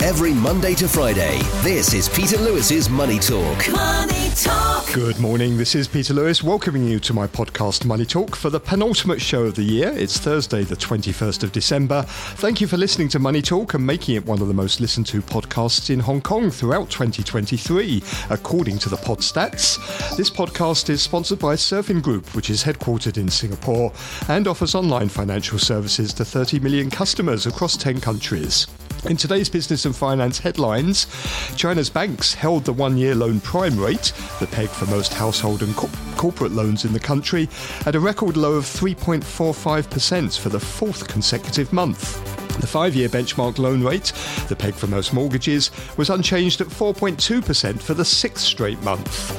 Every Monday to Friday, this is Peter Lewis's Money Talk. Money Talk. Good morning, this is Peter Lewis welcoming you to my podcast Money Talk for the penultimate show of the year. It's Thursday, the 21st of December. Thank you for listening to Money Talk and making it one of the most listened to podcasts in Hong Kong throughout 2023, according to the PodStats. This podcast is sponsored by Surfin Group, which is headquartered in Singapore and offers online financial services to 30 million customers across 10 countries. In today's business and finance headlines, China's banks held the one-year loan prime rate, the peg for most household and corporate loans in the country, at a record low of 3.45% for the fourth consecutive month. The five-year benchmark loan rate, the peg for most mortgages, was unchanged at 4.2% for the sixth straight month.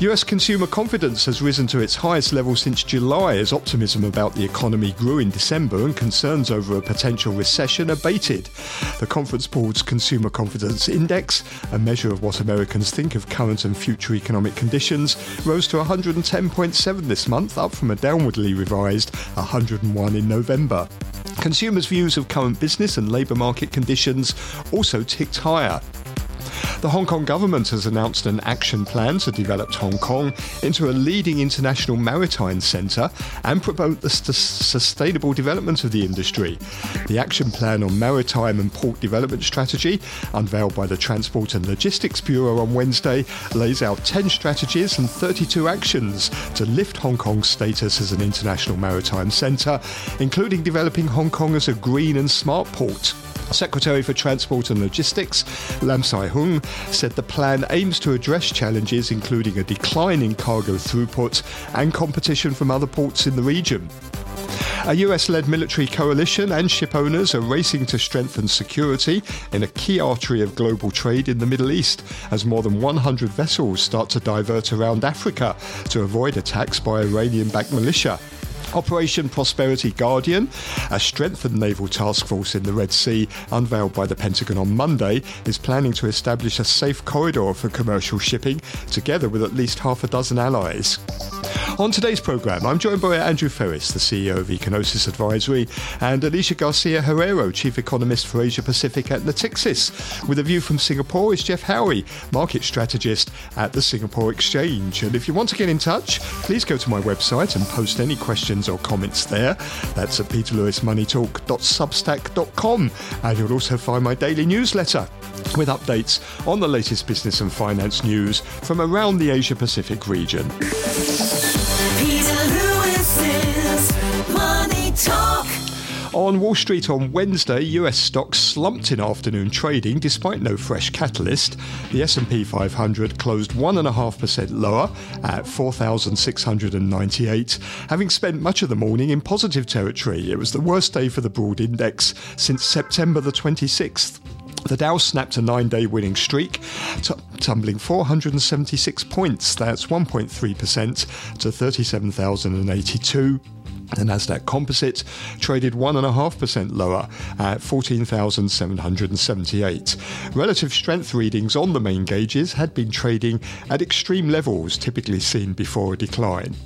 US consumer confidence has risen to its highest level since July as optimism about the economy grew in December and concerns over a potential recession abated. The Conference Board's Consumer Confidence Index, a measure of what Americans think of current and future economic conditions, rose to 110.7 this month, up from a downwardly revised 101 in November. Consumers' views of current business and labour market conditions also ticked higher. The Hong Kong government has announced an action plan to develop Hong Kong into a leading international maritime centre and promote the sustainable development of the industry. The action plan on maritime and port development strategy, unveiled by the Transport and Logistics Bureau on Wednesday, lays out 10 strategies and 32 actions to lift Hong Kong's status as an international maritime centre, including developing Hong Kong as a green and smart port. Secretary for Transport and Logistics, Lam Sai said the plan aims to address challenges including a decline in cargo throughput and competition from other ports in the region. A US-led military coalition and ship owners are racing to strengthen security in a key artery of global trade in the Middle East as more than 100 vessels start to divert around Africa to avoid attacks by Iranian-backed militia. Operation Prosperity Guardian, a strengthened naval task force in the Red Sea, unveiled by the Pentagon on Monday, is planning to establish a safe corridor for commercial shipping, together with at least half a dozen allies. On today's programme, I'm joined by Andrew Freris, the CEO of Ecognosis Advisory, and Alicia García-Herrero, Chief Economist for Asia Pacific at Natixis. With a view from Singapore is Geoff Howie, Market Strategist at the Singapore Exchange. And if you want to get in touch, please go to my website and post any questions or comments there. That's at peterlewismoneytalk.substack.com. And you'll also find my daily newsletter with updates on the latest business and finance news from around the Asia Pacific region. On Wall Street on Wednesday, US stocks slumped in afternoon trading despite no fresh catalyst. The S&P 500 closed 1.5% lower at 4,698, having spent much of the morning in positive territory. It was the worst day for the broad index since September the 26th. The Dow snapped a 9-day winning streak, tumbling 476 points, that's 1.3% to 37,082. The Nasdaq Composite traded 1.5% lower at 14,778. Relative strength readings on the main gauges had been trading at extreme levels typically seen before a decline.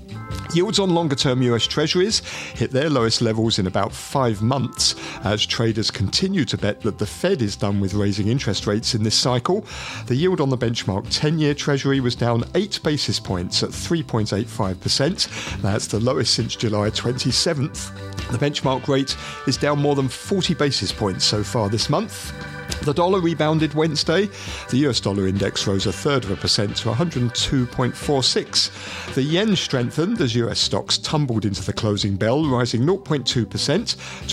Yields on longer-term US Treasuries hit their lowest levels in about 5 months as traders continue to bet that the Fed is done with raising interest rates in this cycle. The yield on the benchmark 10-year Treasury was down 8 basis points at 3.85%. That's the lowest since July 27th. The benchmark rate is down more than 40 basis points so far this month. The dollar rebounded Wednesday. The US dollar index rose 0.33% to 102.46. The yen strengthened as US stocks tumbled into the closing bell, rising 0.2% to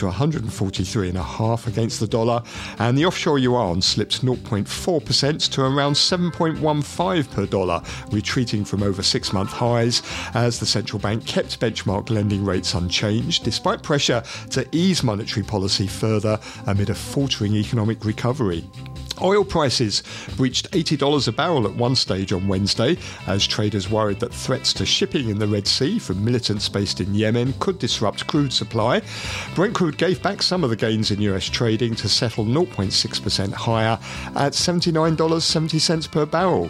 143.5 against the dollar, and the offshore yuan slipped 0.4% to around 7.15 per dollar, retreating from over 6-month highs as the central bank kept benchmark lending rates unchanged despite pressure to ease monetary policy further amid a faltering economic recovery. Oil prices breached $80 a barrel at one stage on Wednesday as traders worried that threats to shipping in the Red Sea from militants based in Yemen could disrupt crude supply. Brent crude gave back some of the gains in US trading to settle 0.6% higher at $79.70 per barrel.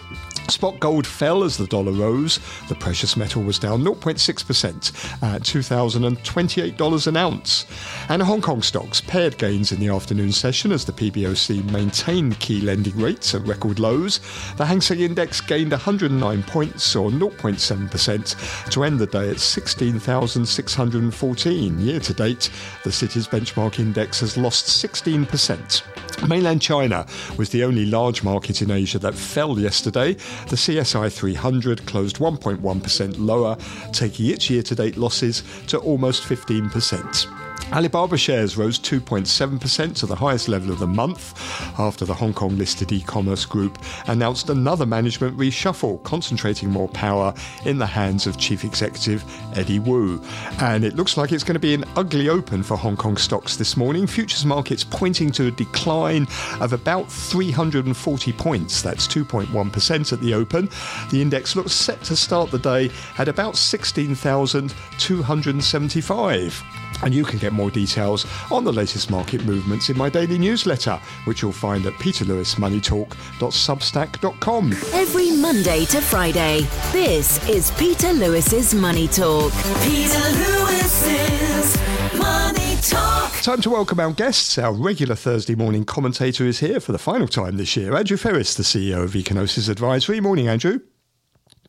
Spot gold fell as the dollar rose. The precious metal was down 0.6% at $2,028 an ounce. And Hong Kong stocks paired gains in the afternoon session as the PBOC maintained key lending rates at record lows. The Hang Seng Index gained 109 points or 0.7% to end the day at 16,614. Year to date, the city's benchmark index has lost 16%. Mainland China was the only large market in Asia that fell yesterday. The CSI 300 closed 1.1% lower, taking its year-to-date losses to almost 15%. Alibaba shares rose 2.7% to the highest level of the month after the Hong Kong-listed e-commerce group announced another management reshuffle, concentrating more power in the hands of chief executive Eddie Wu. And it looks like it's going to be an ugly open for Hong Kong stocks this morning. Futures markets pointing to a decline of about 340 points. That's 2.1% at the open. The index looks set to start the day at about 16,275. And you can get more details on the latest market movements in my daily newsletter, which you'll find at peterlewismoneytalk.substack.com. Every Monday to Friday, this is Peter Lewis's Money Talk. Peter Lewis's Money Talk. Time to welcome our guests. Our regular Thursday morning commentator is here for the final time this year. Andrew Freris, the CEO of Ecognosis Advisory. Morning, Andrew.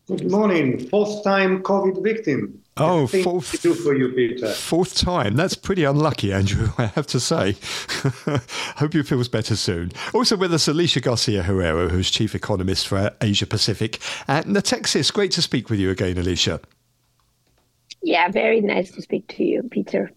Good morning. Fourth time COVID victim. Oh, fourth, do for you, Peter. Fourth time. That's pretty unlucky, Andrew, I have to say. Hope you feels better soon. Also with us, Alicia García-Herrero, who's Chief Economist for Asia Pacific at Natixis. Great to speak with you again, Alicia. Yeah, very nice to speak to you, Peter.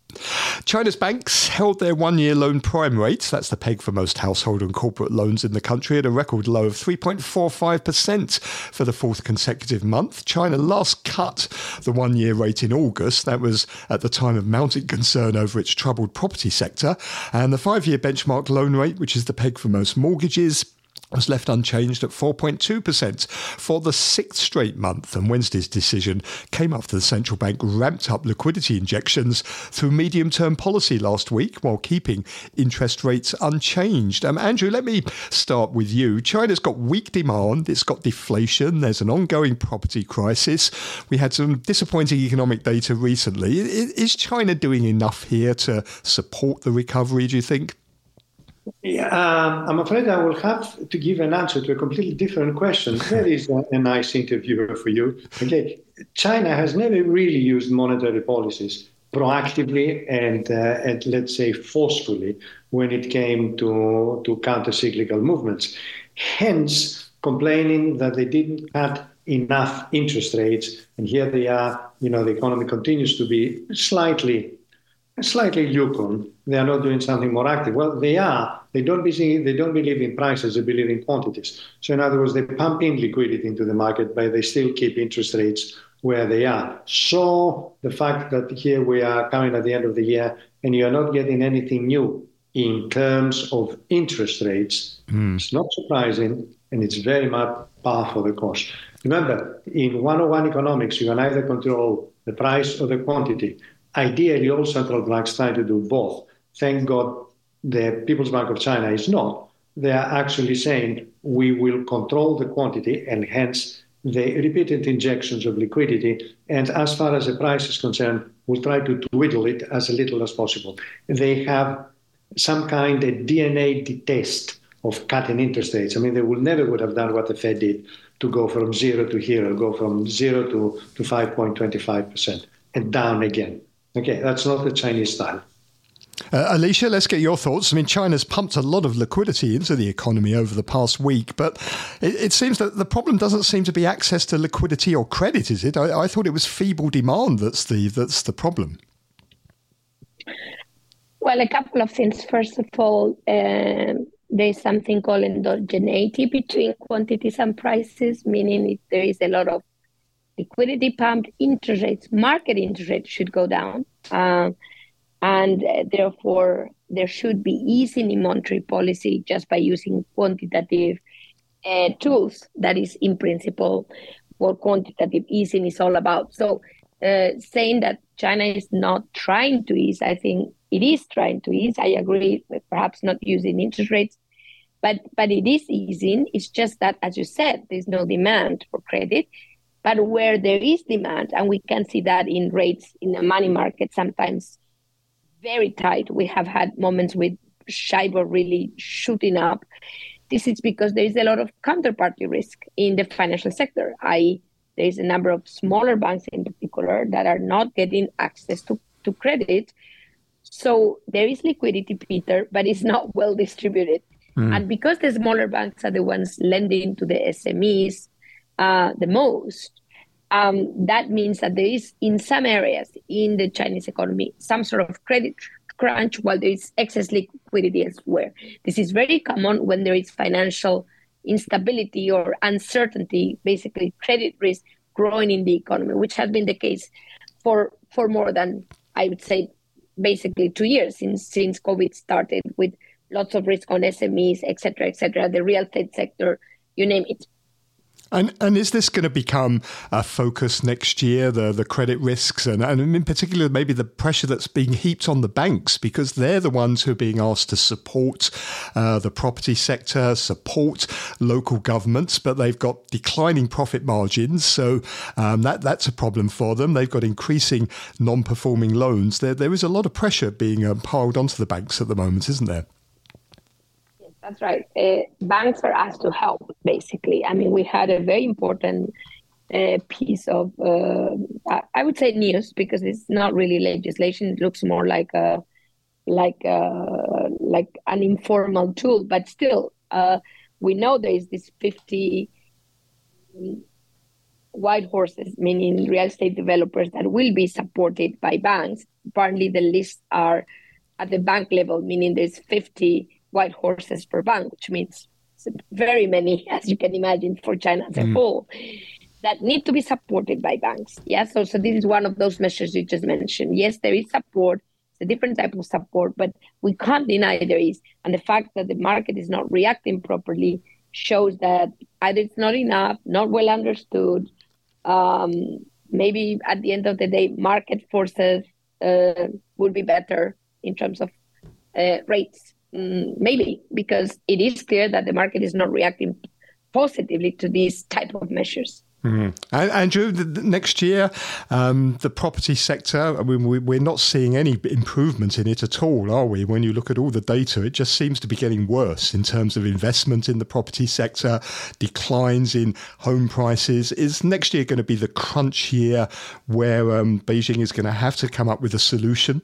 China's banks held their one-year loan prime rate, that's the peg for most household and corporate loans in the country, at a record low of 3.45% for the fourth consecutive month. China last cut the one-year rate in August. That was at the time of mounting concern over its troubled property sector. And the five-year benchmark loan rate, which is the peg for most mortgages, was left unchanged at 4.2% for the sixth straight month. And Wednesday's decision came after the central bank ramped up liquidity injections through medium-term policy last week while keeping interest rates unchanged. Andrew, let me start with you. China's got weak demand. It's got deflation. There's an ongoing property crisis. We had some disappointing economic data recently. Is China doing enough here to support the recovery, do you think? I'm afraid I will have to give an answer to a completely different question. That is a nice interview for you. Okay, China has never really used monetary policies proactively and let's say forcefully when it came to counter-cyclical movements. Hence, complaining that they didn't cut enough interest rates, and here they are. You know, the economy continues to be slightly lukewarm. They are not doing something more active. Well, they are. They don't believe in prices. They believe in quantities. So in other words, they pump in liquidity into the market, but they still keep interest rates where they are. So the fact that here we are coming at the end of the year and you are not getting anything new in terms of interest rates, It's not surprising, and it's very much par for the course. Remember, in 101 economics, you can either control the price or the quantity. Ideally, all central banks try to do both. Thank God the People's Bank of China is not. They are actually saying we will control the quantity, and hence the repeated injections of liquidity. And as far as the price is concerned, we'll try to twiddle it as little as possible. They have some kind of DNA detest of cutting interest rates. I mean, they would never have done what the Fed did to go from zero to here, go from zero to 5.25% and down again. Okay, that's not the Chinese style. Alicia, let's get your thoughts. I mean, China's pumped a lot of liquidity into the economy over the past week, but it seems that the problem doesn't seem to be access to liquidity or credit, is it? I thought it was feeble demand that's the problem. Well, a couple of things. First of all, there's something called endogeneity between quantities and prices, meaning if there is a lot of liquidity pumped, interest rates, market interest rates should go down. And therefore, there should be easing in monetary policy just by using quantitative tools. That is, in principle, what quantitative easing is all about. So saying that China is not trying to ease, I think it is trying to ease. I agree, perhaps not using interest rates. But it is easing. It's just that, as you said, there's no demand for credit. But where there is demand, and we can see that in rates in the money market, sometimes very tight. We have had moments with SHIBOR really shooting up. This is because there is a lot of counterparty risk in the financial sector, i.e. there is a number of smaller banks in particular that are not getting access to credit. So there is liquidity, Peter, but it's not well distributed. And because the smaller banks are the ones lending to the SMEs the most, that means that there is, in some areas in the Chinese economy, some sort of credit crunch while there is excess liquidity elsewhere. This is very common when there is financial instability or uncertainty, basically credit risk growing in the economy, which has been the case for more than, I would say, basically 2 years since COVID started, with lots of risk on SMEs, et cetera, the real estate sector, you name it. And is this going to become a focus next year, the credit risks, and in particular maybe the pressure that's being heaped on the banks, because they're the ones who are being asked to support the property sector, support local governments, but they've got declining profit margins, so that's a problem for them. They've got increasing non-performing loans. There is a lot of pressure being piled onto the banks at the moment, isn't there? That's right. Banks are asked to help, basically. I mean, we had a very important piece of, I would say, news, because it's not really legislation. It looks more like an informal tool. But still, we know there is this 50 white horses, meaning real estate developers, that will be supported by banks. Apparently, the lists are at the bank level, meaning there's 50 white horses per bank, which means very many, as you can imagine, for China as a whole, that need to be supported by banks. Yeah, so this is one of those measures you just mentioned. Yes, there is support. It's a different type of support, but we can't deny there is. And the fact that the market is not reacting properly shows that either it's not enough, not well understood. Maybe at the end of the day, market forces would be better in terms of rates. Maybe, because it is clear that the market is not reacting positively to these type of measures. Andrew, next year, the property sector, I mean, we're not seeing any improvement in it at all, are we? When you look at all the data, it just seems to be getting worse in terms of investment in the property sector, declines in home prices. Is next year going to be the crunch year where Beijing is going to have to come up with a solution?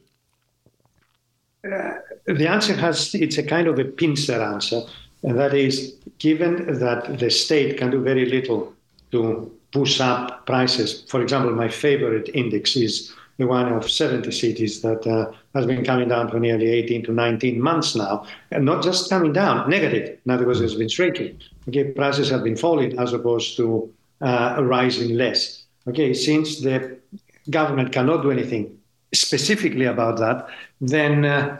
The answer it's a kind of a pincer answer, and that is, given that the state can do very little to push up prices. For example, my favorite index is the one of 70 cities that has been coming down for nearly 18 to 19 months now, and not just coming down, negative. In other words, it's been shrinking. Okay, prices have been falling as opposed to rising less. Okay, since the government cannot do anything specifically about that, then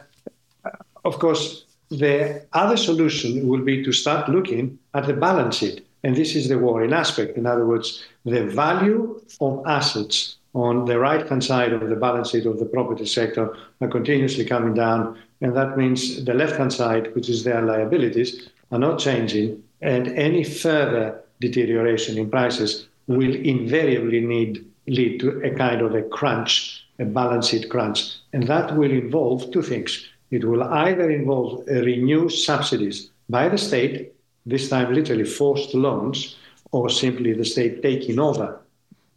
of course, the other solution will be to start looking at the balance sheet. And this is the worrying aspect. In other words, the value of assets on the right-hand side of the balance sheet of the property sector are continuously coming down. And that means the left-hand side, which is their liabilities, are not changing. And any further deterioration in prices will invariably lead to a kind of a crunch, a balance sheet crunch. And that will involve two things. It will either involve renewed subsidies by the state, this time literally forced loans, or simply the state taking over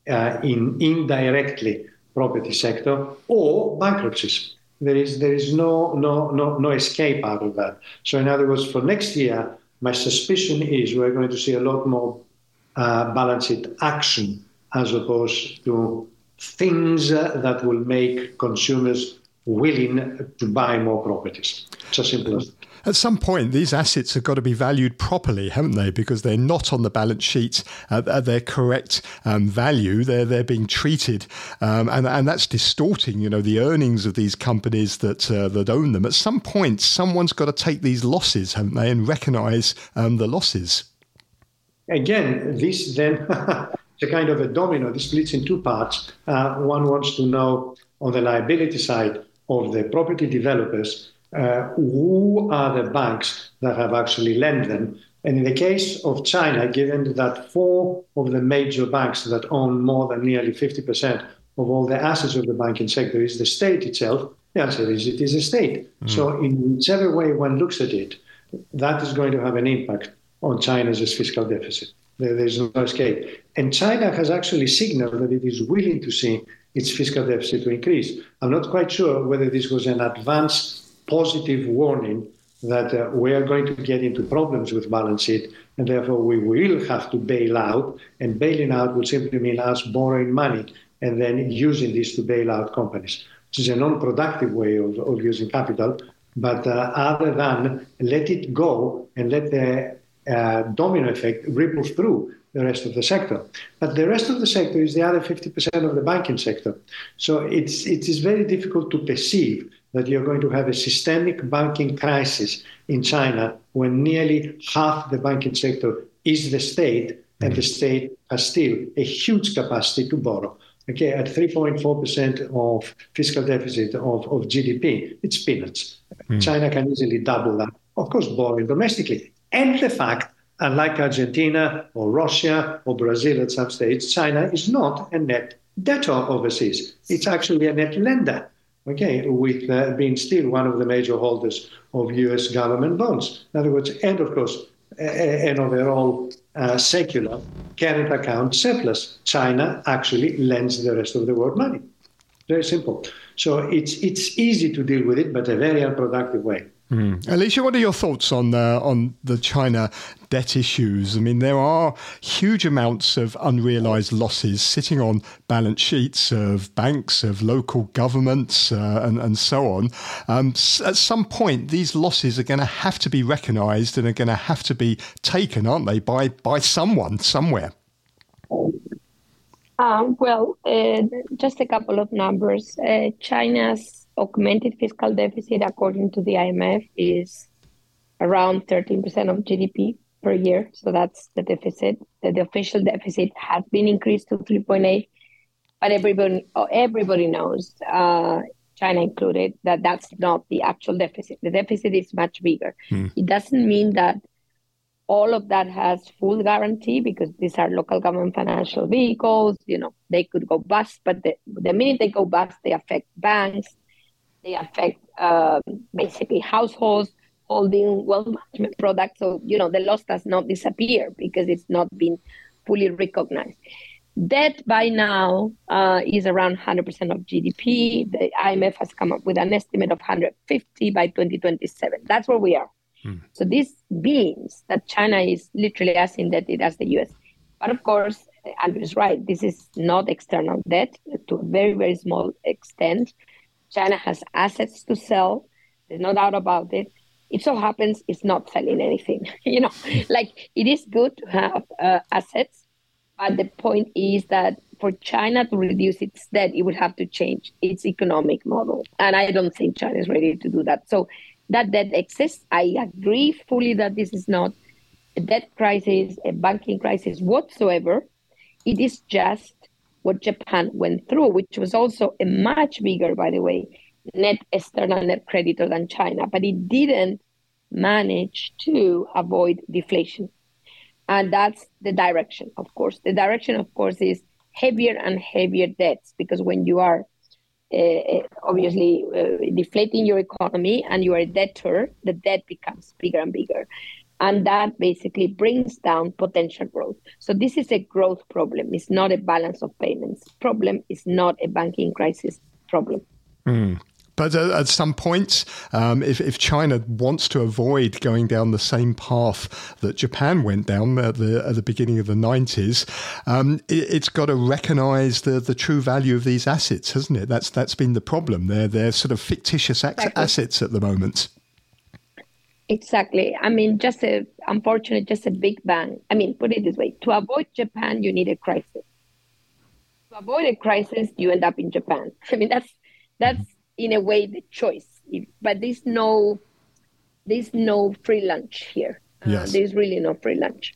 indirectly property sector, or bankruptcies. There is no escape out of that. So in other words, for next year, my suspicion is we're going to see a lot more balance sheet action as opposed to things that will make consumers willing to buy more properties. It's as simple as that. At some point, these assets have got to be valued properly, haven't they? Because they're not on the balance sheet at their correct value. They're being treated, and that's distorting, the earnings of these companies that own them. At some point, someone's got to take these losses, haven't they, and recognise the losses. Again, this then it's a kind of a domino. This splits in two parts. One wants to know on the liability side of the property developers who are the banks that have actually lent them. And in the case of China, given that four of the major banks that own more than nearly 50% of all the assets of the banking sector is the state itself, the answer is it is a state. Mm. So in whichever way one looks at it, that is going to have an impact on China's fiscal deficit. There's no escape. And China has actually signaled that it is willing to see its fiscal deficit to increase. I'm not quite sure whether this was an advanced positive warning that we are going to get into problems with balance sheet, and therefore we will have to bail out. And bailing out would simply mean us borrowing money and then using this to bail out companies, which is a non-productive way of using capital. But other than let it go and let the domino effect ripple through the rest of the sector. But the rest of the sector is the other 50% of the banking sector. So it is very difficult to perceive that you're going to have a systemic banking crisis in China when nearly half the banking sector is the state, and the state has still a huge capacity to borrow. Okay, at 3.4% of fiscal deficit of GDP, it's peanuts. China can easily double that, of course, borrowing domestically. And the fact, unlike Argentina or Russia or Brazil at some stage, China is not a net debtor overseas. It's actually a net lender, okay, with being still one of the major holders of U.S. government bonds. In other words, and of course, an overall secular current account surplus. China actually lends the rest of the world money. Very simple. So it's easy to deal with it, but a very unproductive way. Alicia, what are your thoughts on the China debt issues? I mean, there are huge amounts of unrealised losses sitting on balance sheets of banks, of local governments, and so on. At some point, these losses are going to have to be recognised and are going to have to be taken, aren't they, by someone, somewhere? Just a couple of numbers. China's augmented fiscal deficit, according to the IMF, is around 13% of GDP per year. So that's the deficit. The official deficit has been increased to 3.8. But everybody knows, China included, that that's not the actual deficit. The deficit is much bigger. It doesn't mean that all of that has full guarantee, because these are local government financial vehicles. You know, they could go bust, but the minute they go bust, they affect banks. They affect basically households holding wealth management products. So, you know, the loss does not disappear because it's not been fully recognized. Debt by now is around 100% of GDP. The IMF has come up with an estimate of 150 by 2027. That's where we are. So this means that China is literally as indebted as the U.S. But of course, Andrew's right. This is not external debt to a very, very small extent. China has assets to sell. There's no doubt about it. It so happens it's not selling anything. You know, like, it is good to have assets, but the point is that for China to reduce its debt, it would have to change its economic model. And I don't think China is ready to do that. So that debt exists. I agree fully that this is not a debt crisis, a banking crisis whatsoever. It is just what Japan went through, which was also a much bigger, by the way, net external net creditor than China, but it didn't manage to avoid deflation. And that's the direction, of course. The direction, of course, is heavier and heavier debts, because when you are obviously deflating your economy and you are a debtor, the debt becomes bigger and bigger. And that basically brings down potential growth. So this is a growth problem. It's not a balance of payments problem. It's not a banking crisis problem. But at some point, if China wants to avoid going down the same path that Japan went down at the beginning of the 90s, it's got to recognise the true value of these assets, hasn't it? That's been the problem. They're sort of fictitious assets at the moment. Exactly. I mean, just a big bang. I mean, put it this way. To avoid Japan, you need a crisis. To avoid a crisis, you end up in Japan. I mean, that's in a way the choice. But there's no free lunch here. Yes. There's really no free lunch.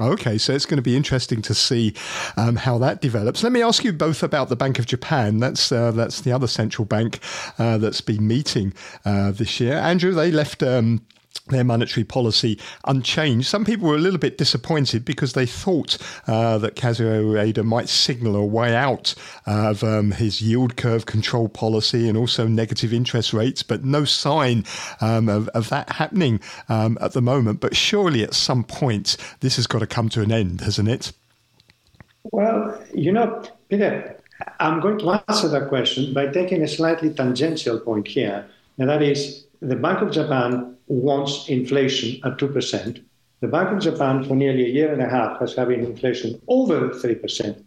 Okay, so it's going to be interesting to see how that develops. Let me ask you both about the Bank of Japan. That's the other central bank that's been meeting this year. Andrew, they left their monetary policy unchanged. Some people were a little bit disappointed because they thought that Kazuo Ueda might signal a way out of his yield curve control policy and also negative interest rates, but no sign of that happening at the moment. But surely at some point, this has got to come to an end, hasn't it? Well, you know, Peter, I'm going to answer that question by taking a slightly tangential point here, and that is the Bank of Japan wants inflation at 2%. The Bank of Japan for nearly a year and a half has having inflation over 3%,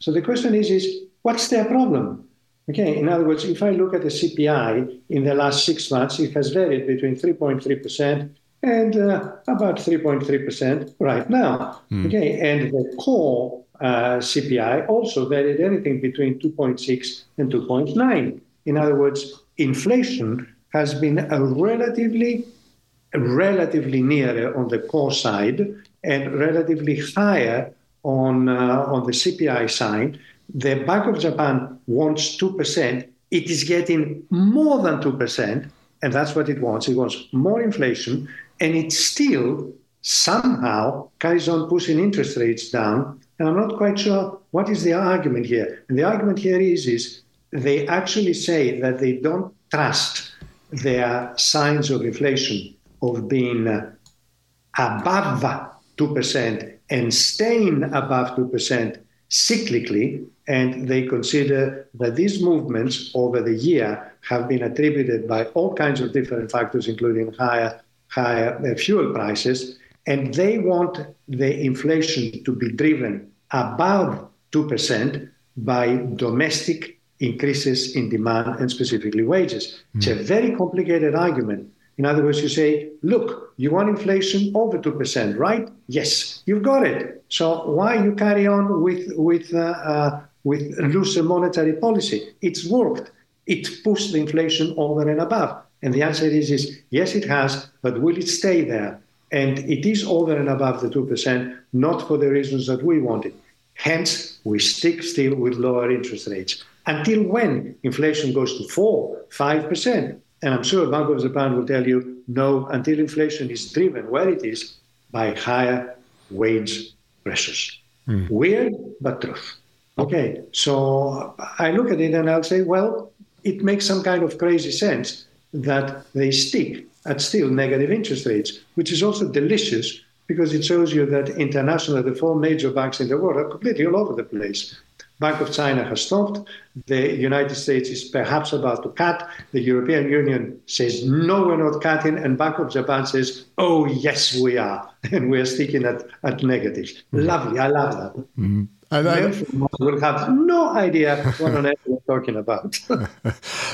So the question is what's their problem? Okay, in other words, if I look at the CPI in the last 6 months, it has varied between 3.3% and about 3.3% right now. Okay, and the core CPI also varied anything between 2.6 and 2.9. In other words, inflation has been a relatively nearer on the core side and relatively higher on the CPI side. The Bank of Japan wants 2%. It is getting more than 2%, and that's what it wants. It wants more inflation, and it still somehow carries on pushing interest rates down. And I'm not quite sure what is the argument here. And the argument here is they actually say that they don't trust their signs of inflation of being above 2% and staying above 2% cyclically, and they consider that these movements over the year have been attributed by all kinds of different factors, including higher fuel prices, and they want the inflation to be driven above 2% by domestic increases in demand and specifically wages. It's a very complicated argument. In other words, you say, look, you want inflation over 2%, right? Yes, you've got it. So why you carry on with looser monetary policy? It's worked. It pushed the inflation over and above. And the answer is yes, it has, but will it stay there? And it is over and above the 2%, not for the reasons that we wanted. Hence, we stick still with lower interest rates. Until when inflation goes to 4%, 5%. And I'm sure Bank of Japan will tell you, no, until inflation is driven where it is by higher wage pressures. Weird, but truth. Okay, so I look at it and I'll say, well, it makes some kind of crazy sense that they stick at still negative interest rates, which is also delicious because it shows you that internationally, the four major banks in the world are completely all over the place. Bank of China has stopped. The United States is perhaps about to cut. The European Union says, no, we're not cutting. And Bank of Japan says, oh, yes, we are. And we're sticking at negatives. Lovely. I love that. We'll have no idea what on earth we're talking about.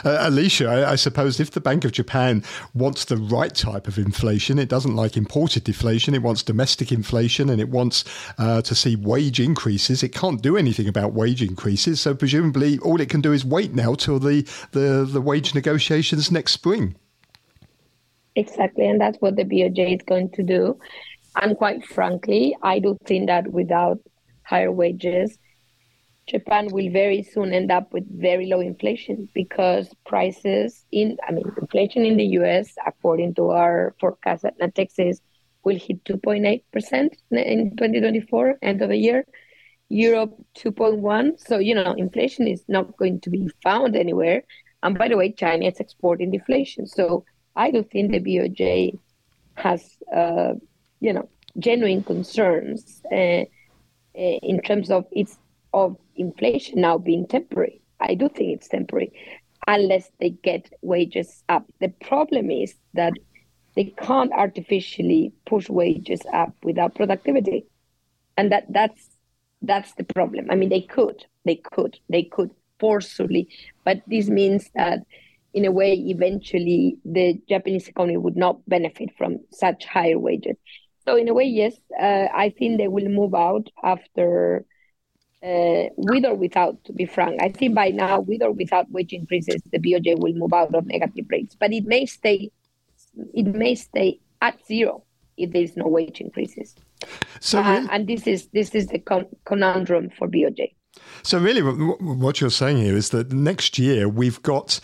Alicia, I suppose if the Bank of Japan wants the right type of inflation, it doesn't like imported deflation, it wants domestic inflation, and it wants to see wage increases. It can't do anything about wage increases, so presumably all it can do is wait now till the wage negotiations next spring. Exactly, and that's what the BOJ is going to do. And quite frankly, I do think that without higher wages, Japan will very soon end up with very low inflation because inflation in the US, according to our forecast at Natixis, will hit 2.8% in 2024, end of the year. Europe, 2.1%. So, inflation is not going to be found anywhere. And by the way, China is exporting deflation. So I do think the BOJ has, genuine concerns in terms of inflation now being temporary. I do think it's temporary, unless they get wages up. The problem is that they can't artificially push wages up without productivity, and that's the problem. I mean, they could forcefully, but this means that in a way, eventually, the Japanese economy would not benefit from such higher wages. So in a way, yes, I think they will move out after, with or without, to be frank. I think by now, with or without wage increases, the BOJ will move out of negative rates. But it may stay at zero if there is no wage increases. So and this is the conundrum for BOJ. So really what you're saying here is that next year we've got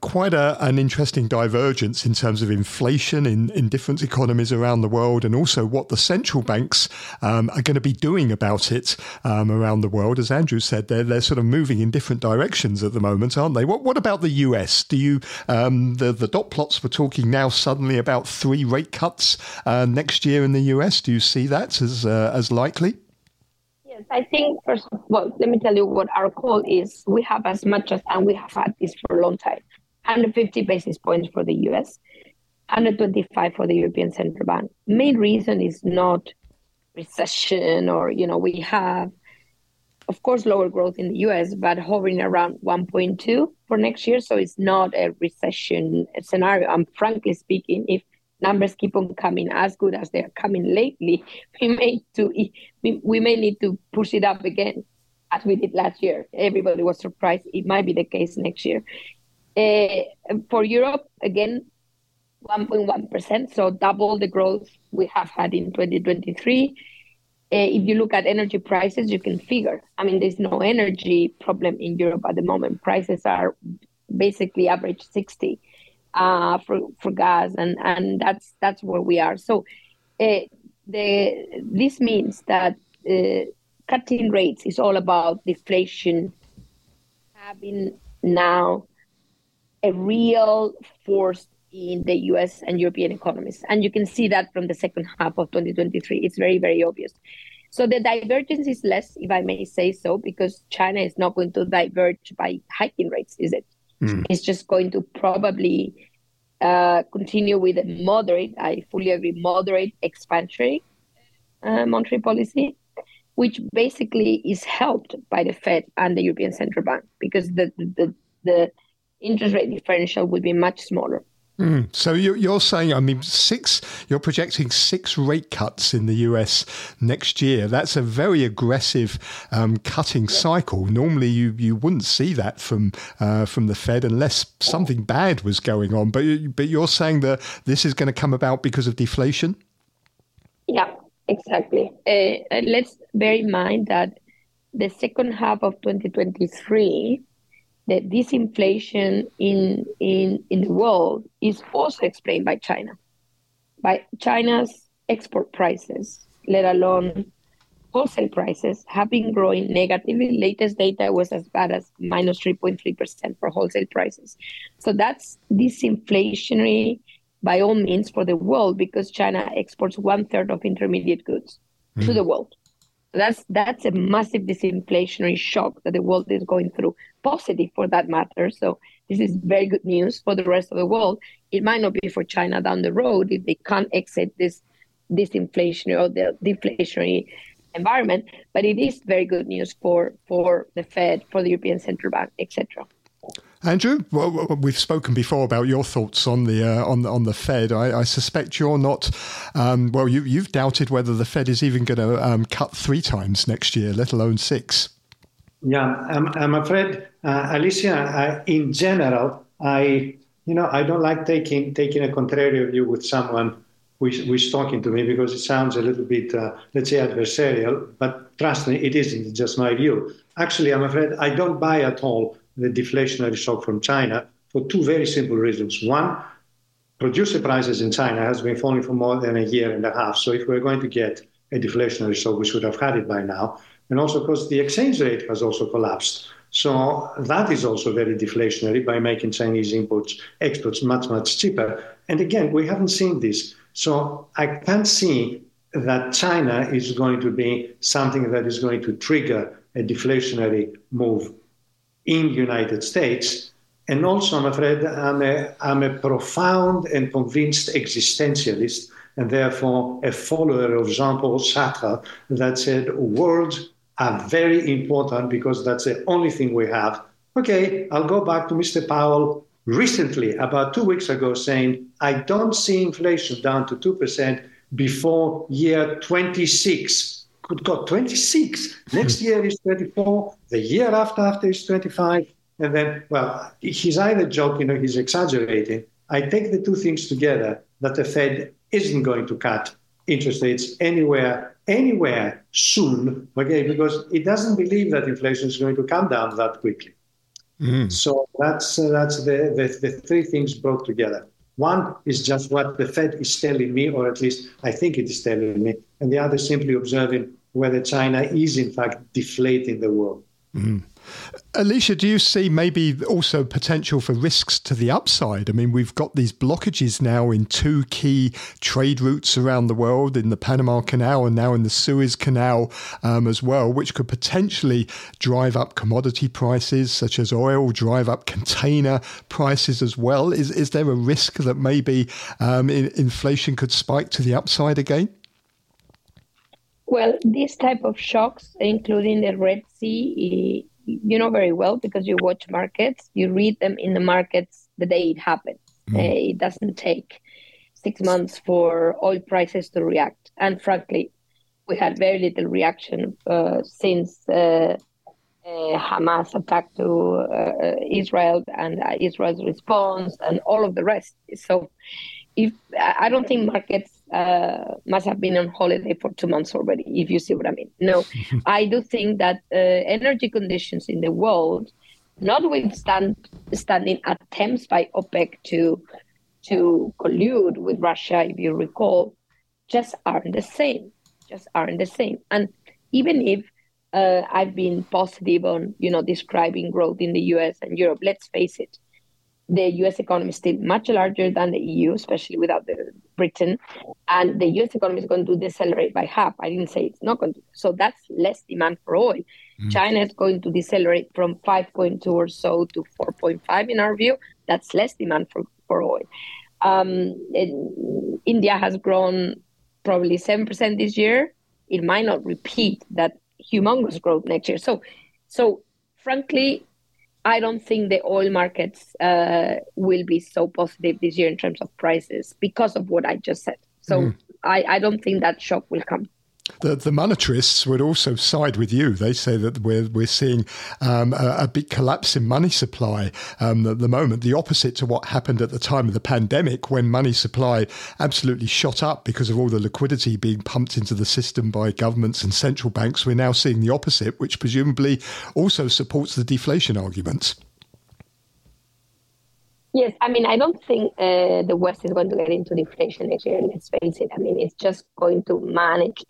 quite an interesting divergence in terms of inflation in different economies around the world, and also what the central banks are going to be doing about it around the world. As Andrew said, they're sort of moving in different directions at the moment, aren't they? What about the US? Do you the dot plots were talking now suddenly about 3 rate cuts next year in the US. Do you see that as likely? I think, first of all, let me tell you what our call is. We have as much as, and we have had this for a long time, 150 basis points for the US, 125 for the European Central Bank. Main reason is not recession or, we have, of course, lower growth in the US, but hovering around 1.2 for next year. So it's not a recession scenario. And frankly speaking, if numbers keep on coming as good as they are coming lately, we may need to push it up again, as we did last year. Everybody was surprised. It might be the case next year. For Europe, again, 1.1%, so double the growth we have had in 2023. If you look at energy prices, you can figure. I mean, there's no energy problem in Europe at the moment. Prices are basically average 60. For gas, and that's where we are. So this means that cutting rates is all about deflation, having now a real force in the US and European economies. And you can see that from the second half of 2023. It's very, very obvious. So the divergence is less, if I may say so, because China is not going to diverge by hiking rates, is it? It's just going to probably continue with a moderate, I fully agree, moderate expansionary monetary policy, which basically is helped by the Fed and the European Central Bank, because the interest rate differential will be much smaller. So you're saying, you're projecting 6 rate cuts in the US next year. That's a very aggressive cutting cycle. Normally, you wouldn't see that from the Fed unless something bad was going on. But you're saying that this is going to come about because of deflation? Yeah, exactly. Let's bear in mind that the second half of 2023. That disinflation in the world is also explained by China, by China's export prices, let alone wholesale prices, have been growing negatively. Latest data was as bad as minus 3.3% for wholesale prices. So that's disinflationary by all means for the world, because China exports 1/3 of intermediate goods to the world. That's a massive disinflationary shock that the world is going through, positive for that matter. So this is very good news for the rest of the world. It might not be for China down the road if they can't exit this disinflationary or the deflationary environment, but it is very good news for the Fed, for the European Central Bank, etc. Andrew, well, we've spoken before about your thoughts on the Fed. I suspect you're not. You've doubted whether the Fed is even going to cut 3 times next year, let alone 6. Yeah, I'm afraid, Alicia. In general, I don't like taking a contrary view with someone who is talking to me, because it sounds a little bit, let's say, adversarial. But trust me, it isn't just my view. Actually, I'm afraid I don't buy at all the deflationary shock from China for 2 very simple reasons. One, producer prices in China has been falling for more than a year and a half. So if we're going to get a deflationary shock, we should have had it by now. And also, of course, the exchange rate has also collapsed. So that is also very deflationary by making Chinese exports much, much cheaper. And again, we haven't seen this. So I can't see that China is going to be something that is going to trigger a deflationary move in the United States. And also, I'm afraid, I'm a profound and convinced existentialist, and therefore a follower of Jean-Paul Sartre, that said words are very important because that's the only thing we have. Okay, I'll go back to Mr. Powell recently, about 2 weeks ago, saying, I don't see inflation down to 2% before year 26. Good God, 26. Next year is 24. The year after is 25. And then, well, he's either joking or he's exaggerating. I take the 2 things together, that the Fed isn't going to cut interest rates anywhere soon, okay, because it doesn't believe that inflation is going to come down that quickly. Mm. So that's the three things brought together. One is just what the Fed is telling me, or at least I think it is telling me, and the other simply observing whether China is in fact deflating the world. Mm. Alicia, do you see maybe also potential for risks to the upside? I mean, we've got these blockages now in two key trade routes around the world, in the Panama Canal and now in the Suez Canal as well, which could potentially drive up commodity prices such as oil, drive up container prices as well. Is there a risk that maybe inflation could spike to the upside again? Well, these type of shocks, including the Red Sea, you know very well because you watch markets, you read them in the markets the day it happens. Mm. It doesn't take 6 months for oil prices to react. And frankly, we had very little reaction since Hamas attack to Israel and Israel's response and all of the rest. So I don't think markets must have been on holiday for 2 months already, if you see what I mean. No, I do think that energy conditions in the world, notwithstanding attempts by OPEC to collude with Russia, if you recall, just aren't the same. And even if I've been positive on, describing growth in the US and Europe, let's face it, the U.S. economy is still much larger than the EU, especially without Britain. And the U.S. economy is going to decelerate by half. I didn't say it's not going to. So that's less demand for oil. Mm. China is going to decelerate from 5.2 or so to 4.5 in our view. That's less demand for oil. India has grown probably 7% this year. It might not repeat that humongous growth next year. So frankly, I don't think the oil markets will be so positive this year in terms of prices because of what I just said. So I don't think that shock will come. The monetarists would also side with you. They say that we're seeing a big collapse in money supply at the moment, the opposite to what happened at the time of the pandemic when money supply absolutely shot up because of all the liquidity being pumped into the system by governments and central banks. We're now seeing the opposite, which presumably also supports the deflation arguments. Yes, I mean, I don't think the West is going to get into deflation next year, let's face it. I mean, it's just going to manage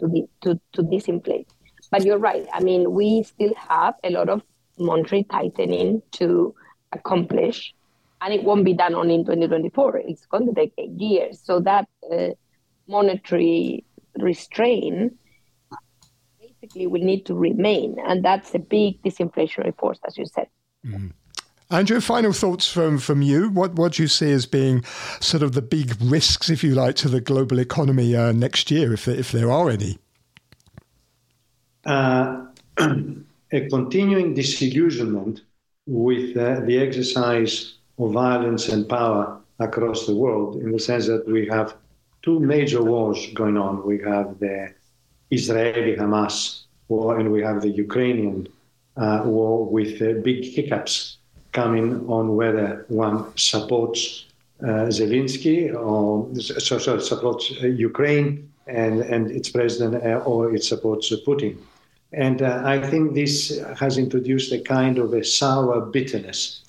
to disinflate. But you're right. I mean, we still have a lot of monetary tightening to accomplish, and it won't be done only in 2024. It's going to take 8 years. So that monetary restraint basically will need to remain, and that's a big disinflationary force, as you said. Mm-hmm. Andrew, final thoughts from you. What do you see as being sort of the big risks, if you like, to the global economy next year, if there are any? A continuing disillusionment with the exercise of violence and power across the world, in the sense that we have two major wars going on. We have the Israeli-Hamas war, and we have the Ukrainian war with big hiccups coming on whether one supports Zelensky or supports Ukraine and its president, or it supports Putin. And I think this has introduced a kind of a sour bitterness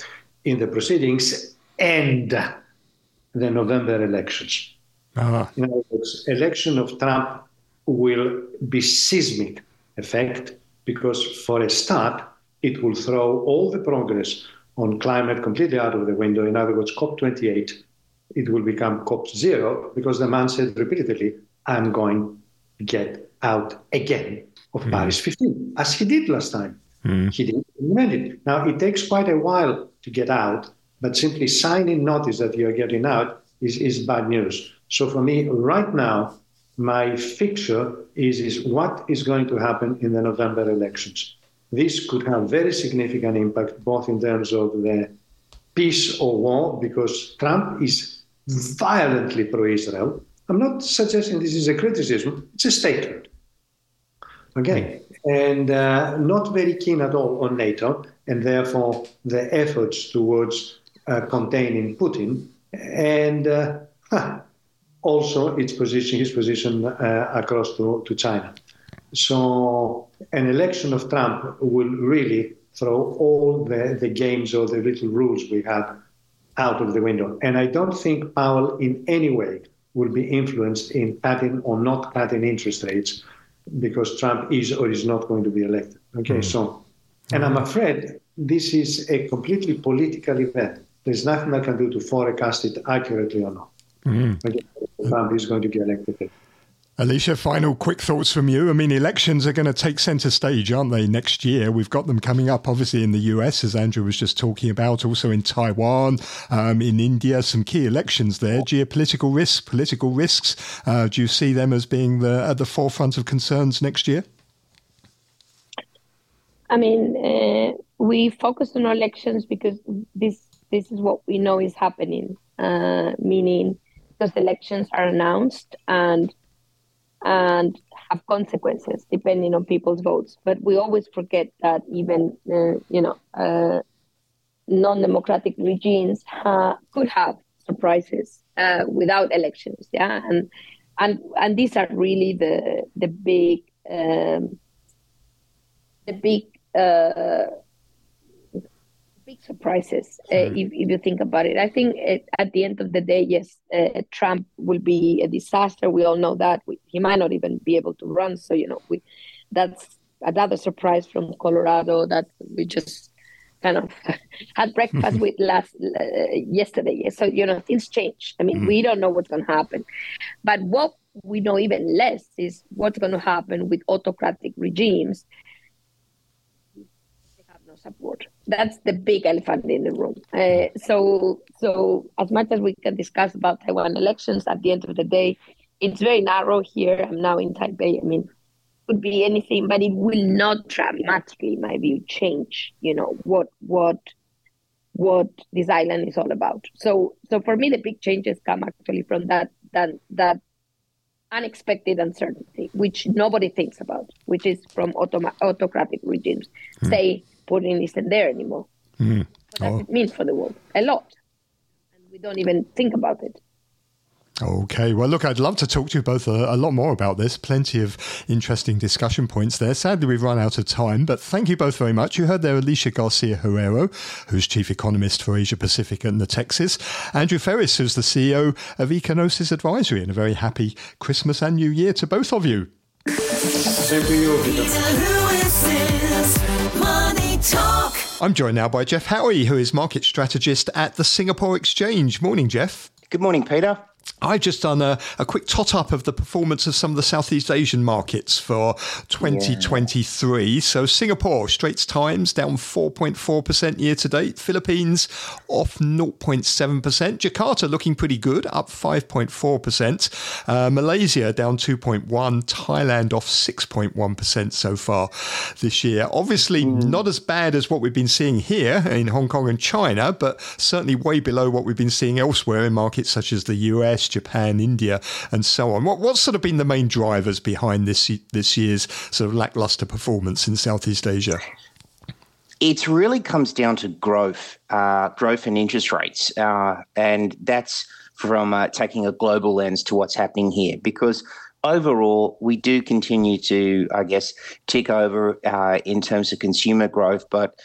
in the proceedings and the November elections. Uh-huh. In other words, election of Trump will be seismic effect because, for a start, it will throw all the progress on climate completely out of the window. In other words, COP28, it will become COP0 because the man said repeatedly, I'm going to get out again of Paris 15, as he did last time. Mm. He didn't invent it. Now, it takes quite a while to get out, but simply signing notice that you're getting out is bad news. So for me, right now, my fixture is what is going to happen in the November elections. This could have very significant impact, both in terms of the peace or war, because Trump is violently pro-Israel. I'm not suggesting this is a criticism. It's a statement. Okay. And not very keen at all on NATO, and therefore the efforts towards containing Putin. And also its position, his position across to China. So an election of Trump will really throw all the games or the little rules we had out of the window. And I don't think Powell in any way will be influenced in cutting or not cutting interest rates because Trump is or is not going to be elected. Okay, so, and I'm afraid this is a completely political event. There's nothing I can do to forecast it accurately or not. Trump is going to be elected. Alicia, final quick thoughts from you. I mean, elections are going to take centre stage, aren't they, next year? We've got them coming up, obviously, in the US, as Andrew was just talking about, also in Taiwan, in India, some key elections there. Geopolitical risks, political risks. Do you see them as being at the forefront of concerns next year? I mean, we focus on elections because this is what we know is happening, meaning those elections are announced and have consequences depending on people's votes. But we always forget that even, non-democratic regimes could have surprises without elections. Yeah, and these are really the big surprises if you think about it. I think at the end of the day, yes, Trump will be a disaster. We all know that. He might not even be able to run. So, that's another surprise from Colorado that we just kind of had breakfast with yesterday. So, things change. I mean, we don't know what's going to happen. But what we know even less is what's going to happen with autocratic regimes. Support. That's the big elephant in the room. So as much as we can discuss about Taiwan elections, at the end of the day, it's very narrow here. I'm now in Taipei. I mean, could be anything, but it will not dramatically, in my view, change, what this island is all about. So for me, the big changes come actually from that unexpected uncertainty, which nobody thinks about, which is from autocratic regimes. Say, Putin isn't there anymore. What does it mean for the world? A lot. And we don't even think about it. Okay. Well, look, I'd love to talk to you both a lot more about this. Plenty of interesting discussion points there. Sadly, we've run out of time, but thank you both very much. You heard there Alicia Garcia-Herrero, who's Chief Economist for Asia Pacific at Natixis. Andrew Freris, who's the CEO of Ecognosis Advisory. And a very happy Christmas and New Year to both of you. Same to you, Peter. I'm joined now by Geoff Howie, who is market strategist at the Singapore Exchange. Morning, Geoff. Good morning, Peter. I've just done a quick tot-up of the performance of some of the Southeast Asian markets for 2023. Yeah. So Singapore, Straits Times, down 4.4% year-to-date. Philippines, off 0.7%. Jakarta, looking pretty good, up 5.4%. Malaysia, down 2.1%. Thailand, off 6.1% so far this year. Obviously, not as bad as what we've been seeing here in Hong Kong and China, but certainly way below what we've been seeing elsewhere in markets such as the US, Japan, India, and so on. What's sort of been the main drivers behind this year's sort of lackluster performance in Southeast Asia? It really comes down to growth and interest rates. And that's from taking a global lens to what's happening here, because overall, we do continue to, I guess, tick over in terms of consumer growth, but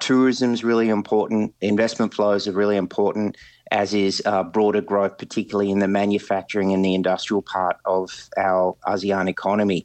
tourism's really important. Investment flows are really important, as is broader growth, particularly in the manufacturing and the industrial part of our ASEAN economy.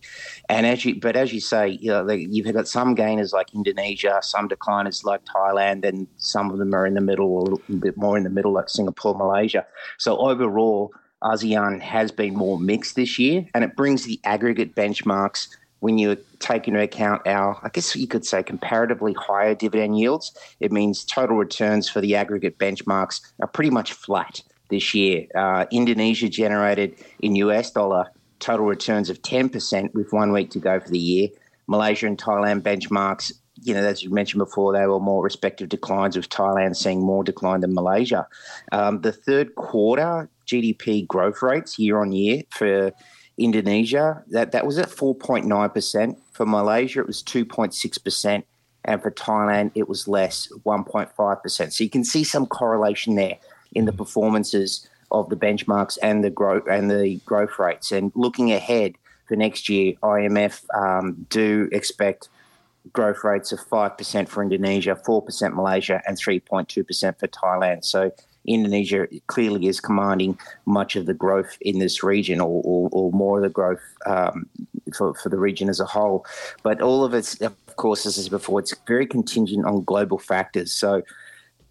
And as you say, you've got some gainers like Indonesia, some decliners like Thailand, and some of them are in the middle, or a bit more in the middle, like Singapore, Malaysia. So overall, ASEAN has been more mixed this year, and it brings the aggregate benchmarks when you take into account our, I guess you could say, comparatively higher dividend yields. It means total returns for the aggregate benchmarks are pretty much flat this year. Indonesia generated in US dollar total returns of 10% with 1 week to go for the year. Malaysia and Thailand benchmarks, as you mentioned before, they were more respective declines, with Thailand seeing more decline than Malaysia. The third quarter GDP growth rates year on year for Indonesia, that was at 4.9%. For Malaysia, it was 2.6%. And for Thailand, it was less, 1.5%. So you can see some correlation there in the performances of the benchmarks and the growth rates. And looking ahead for next year, IMF do expect growth rates of 5% for Indonesia, 4% Malaysia, and 3.2% for Thailand. So Indonesia clearly is commanding much of the growth in this region, or more of the growth for the region as a whole. But all of it's, of course, as I said before, it's very contingent on global factors. So,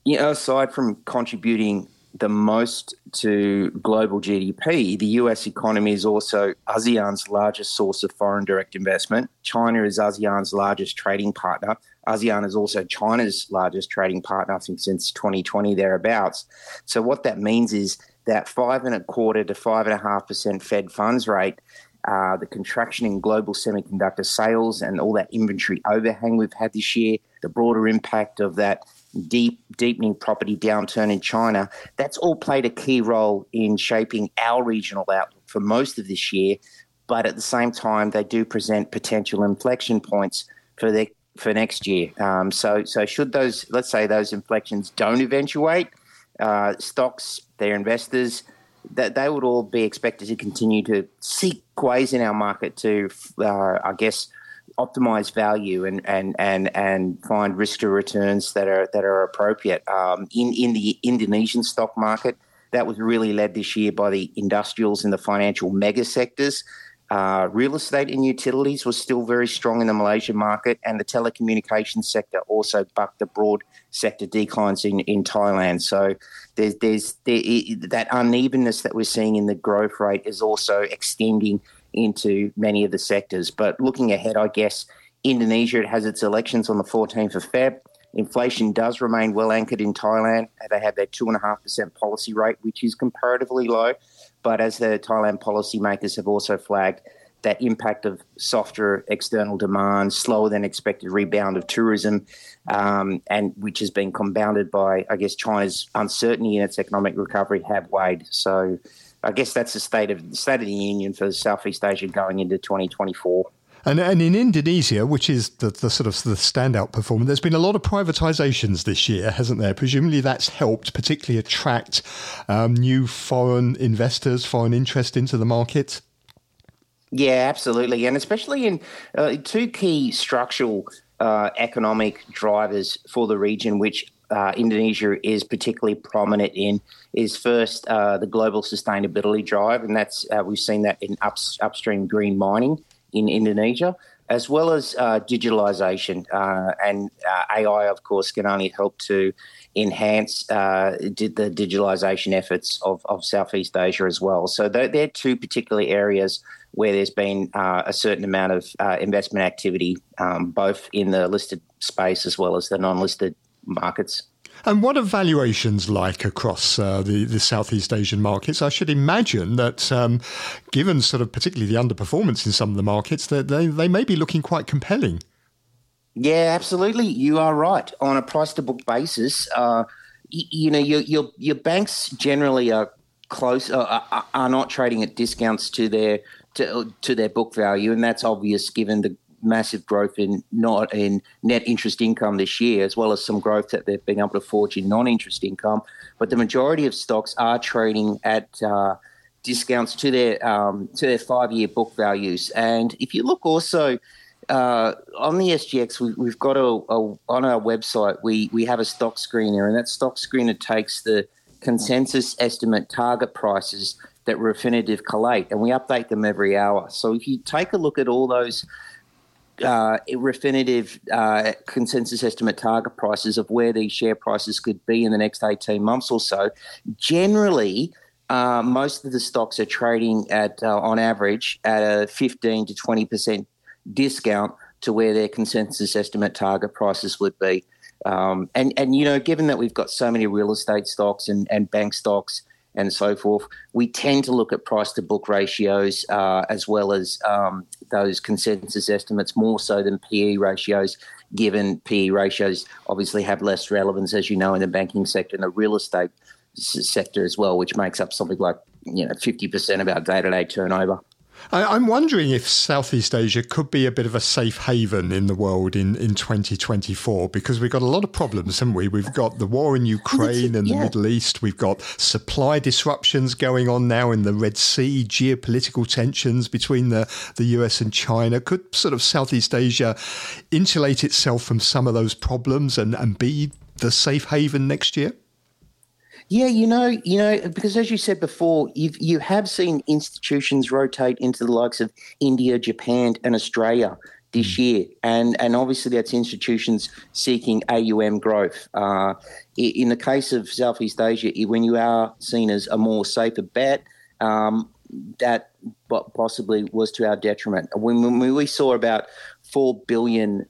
you know, aside from contributing the most to global GDP, the US economy is also ASEAN's largest source of foreign direct investment. China is ASEAN's largest trading partner. ASEAN is also China's largest trading partner, I think, since 2020 thereabouts. So what that means is that 5.25% to 5.5% Fed funds rate, the contraction in global semiconductor sales and all that inventory overhang we've had this year, the broader impact of that deepening property downturn in China, that's all played a key role in shaping our regional outlook for most of this year. But at the same time, they do present potential inflection points for next year. So should those, let's say those inflections don't eventuate, stocks, their investors, that they would all be expected to continue to seek ways in our market to, optimize value and find risk to returns that are appropriate. In the Indonesian stock market, that was really led this year by the industrials and the financial mega sectors. Real estate and utilities was still very strong in the Malaysian market, and the telecommunications sector also bucked the broad sector declines in Thailand. So that unevenness that we're seeing in the growth rate is also extending into many of the sectors. But looking ahead, I guess, Indonesia, it has its elections on the 14th of Feb. Inflation does remain well anchored in Thailand. They have their 2.5% policy rate, which is comparatively low. But as the Thailand policymakers have also flagged, that impact of softer external demand, slower than expected rebound of tourism, and which has been compounded by, I guess, China's uncertainty in its economic recovery have weighed. So I guess that's the state of the union for Southeast Asia going into 2024. And in Indonesia, which is the sort of the standout performer, there's been a lot of privatizations this year, hasn't there? Presumably that's helped particularly attract new foreign investors, foreign interest into the market. Yeah, absolutely. And especially in two key structural economic drivers for the region, which Indonesia is particularly prominent in, is first the global sustainability drive. And that's we've seen that in upstream green mining in Indonesia, as well as digitalization. And AI, of course, can only help to enhance the digitalization efforts of Southeast Asia as well. So they're two particular areas where there's been a certain amount of investment activity, both in the listed space as well as the non-listed markets. And what are valuations like across the Southeast Asian markets? I should imagine that given sort of particularly the underperformance in some of the markets, that they may be looking quite compelling. Yeah, absolutely. You are right. On a price to book basis, your banks generally are close, are not trading at discounts to their book value, and that's obvious given the massive growth in net interest income this year, as well as some growth that they've been able to forge in non-interest income. But the majority of stocks are trading at discounts to their 5-year book values. And if you look also on the SGX, we've got on our website we have a stock screener, and that stock screener takes the consensus estimate target prices that Refinitiv collate, and we update them every hour. So if you take a look at all those Refinitiv consensus estimate target prices of where these share prices could be in the next 18 months or so, generally most of the stocks are trading at, on average, at a 15 to 20% discount to where their consensus estimate target prices would be. And you know, given that we've got so many real estate stocks and bank stocks and so forth, we tend to look at price-to-book ratios as well as those consensus estimates more so than PE ratios, given PE ratios obviously have less relevance, as you know, in the banking sector and the real estate sector as well, which makes up something like 50% of our day-to-day turnover. I'm wondering if Southeast Asia could be a bit of a safe haven in the world in 2024, because we've got a lot of problems, haven't we? We've got the war in Ukraine and the Middle East. We've got supply disruptions going on now in the Red Sea, geopolitical tensions between the US and China. Could sort of Southeast Asia insulate itself from some of those problems and be the safe haven next year? Yeah, you know, because as you said before, you have seen institutions rotate into the likes of India, Japan and Australia this year. And obviously that's institutions seeking AUM growth. In the case of Southeast Asia, when you are seen as a more safer bet, that possibly was to our detriment. When we saw about 4 billion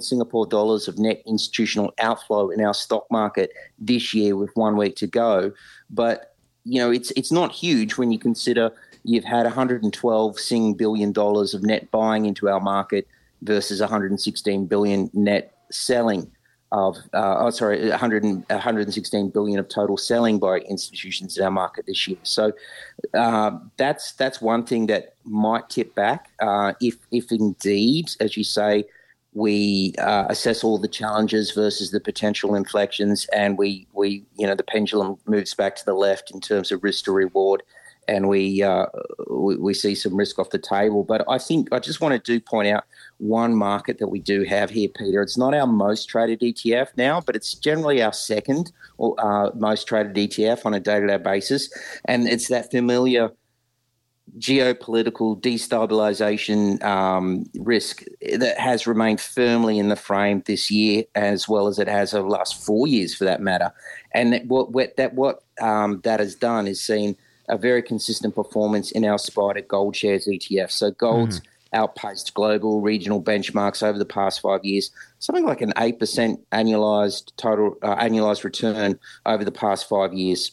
Singapore dollars of net institutional outflow in our stock market this year with 1 week to go. But, you know, it's not huge when you consider you've had 112 billion dollars of net buying into our market versus 116 billion net selling of 116 billion of total selling by institutions in our market this year. So that's one thing that might tip back if indeed, as you say, we assess all the challenges versus the potential inflections, and we you know, the pendulum moves back to the left in terms of risk to reward, and we see some risk off the table. But I think I just want to point out one market that we do have here, Peter. It's not our most traded ETF now, but it's generally our second or most traded ETF on a day-to-day basis. And it's that familiar geopolitical destabilization risk that has remained firmly in the frame this year, as well as it has over the last 4 years for that matter. And what that has done is seen a very consistent performance in our Spider Gold Shares ETF. So gold's outpaced global regional benchmarks over the past 5 years, something like an 8% annualized total annualized return over the past 5 years.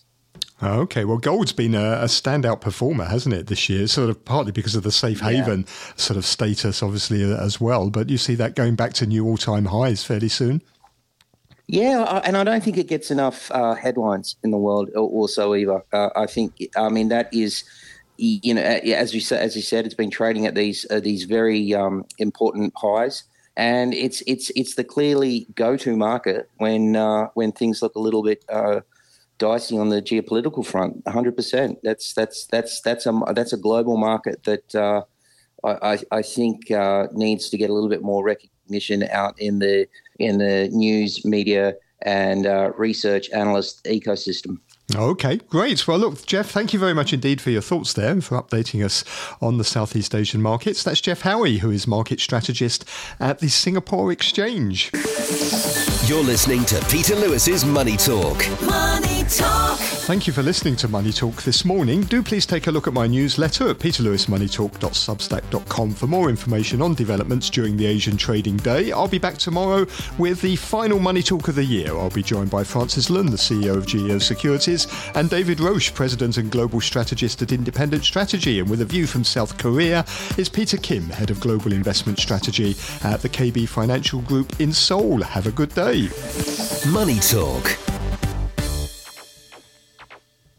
Okay, well, gold's been a standout performer, hasn't it, this year? Sort of partly because of the safe haven sort of status, obviously, as well. But you see that going back to new all-time highs fairly soon. Yeah, and I don't think it gets enough headlines in the world also either. I think that is, you know, as you said, it's been trading at these very important highs, and it's the clearly go-to market when things look a little bit dicey on the geopolitical front. 100%. That's a global market that I think needs to get a little bit more recognition out in the news media and research analyst ecosystem. Okay, great. Well, look, Geoff, thank you very much indeed for your thoughts there and for updating us on the Southeast Asian markets. That's Geoff Howie, who is market strategist at the Singapore Exchange. You're listening to Peter Lewis's Money Talk. Money Talk. Thank you for listening to Money Talk this morning. Do please take a look at my newsletter at peterlewismoneytalk.substack.com for more information on developments during the Asian trading day. I'll be back tomorrow with the final Money Talk of the year. I'll be joined by Francis Lund, the CEO of GEO Securities, and David Roche, President and Global Strategist at Independent Strategy. And with a view from South Korea is Peter Kim, Head of Global Investment Strategy at the KB Financial Group in Seoul. Have a good day. Money Talk.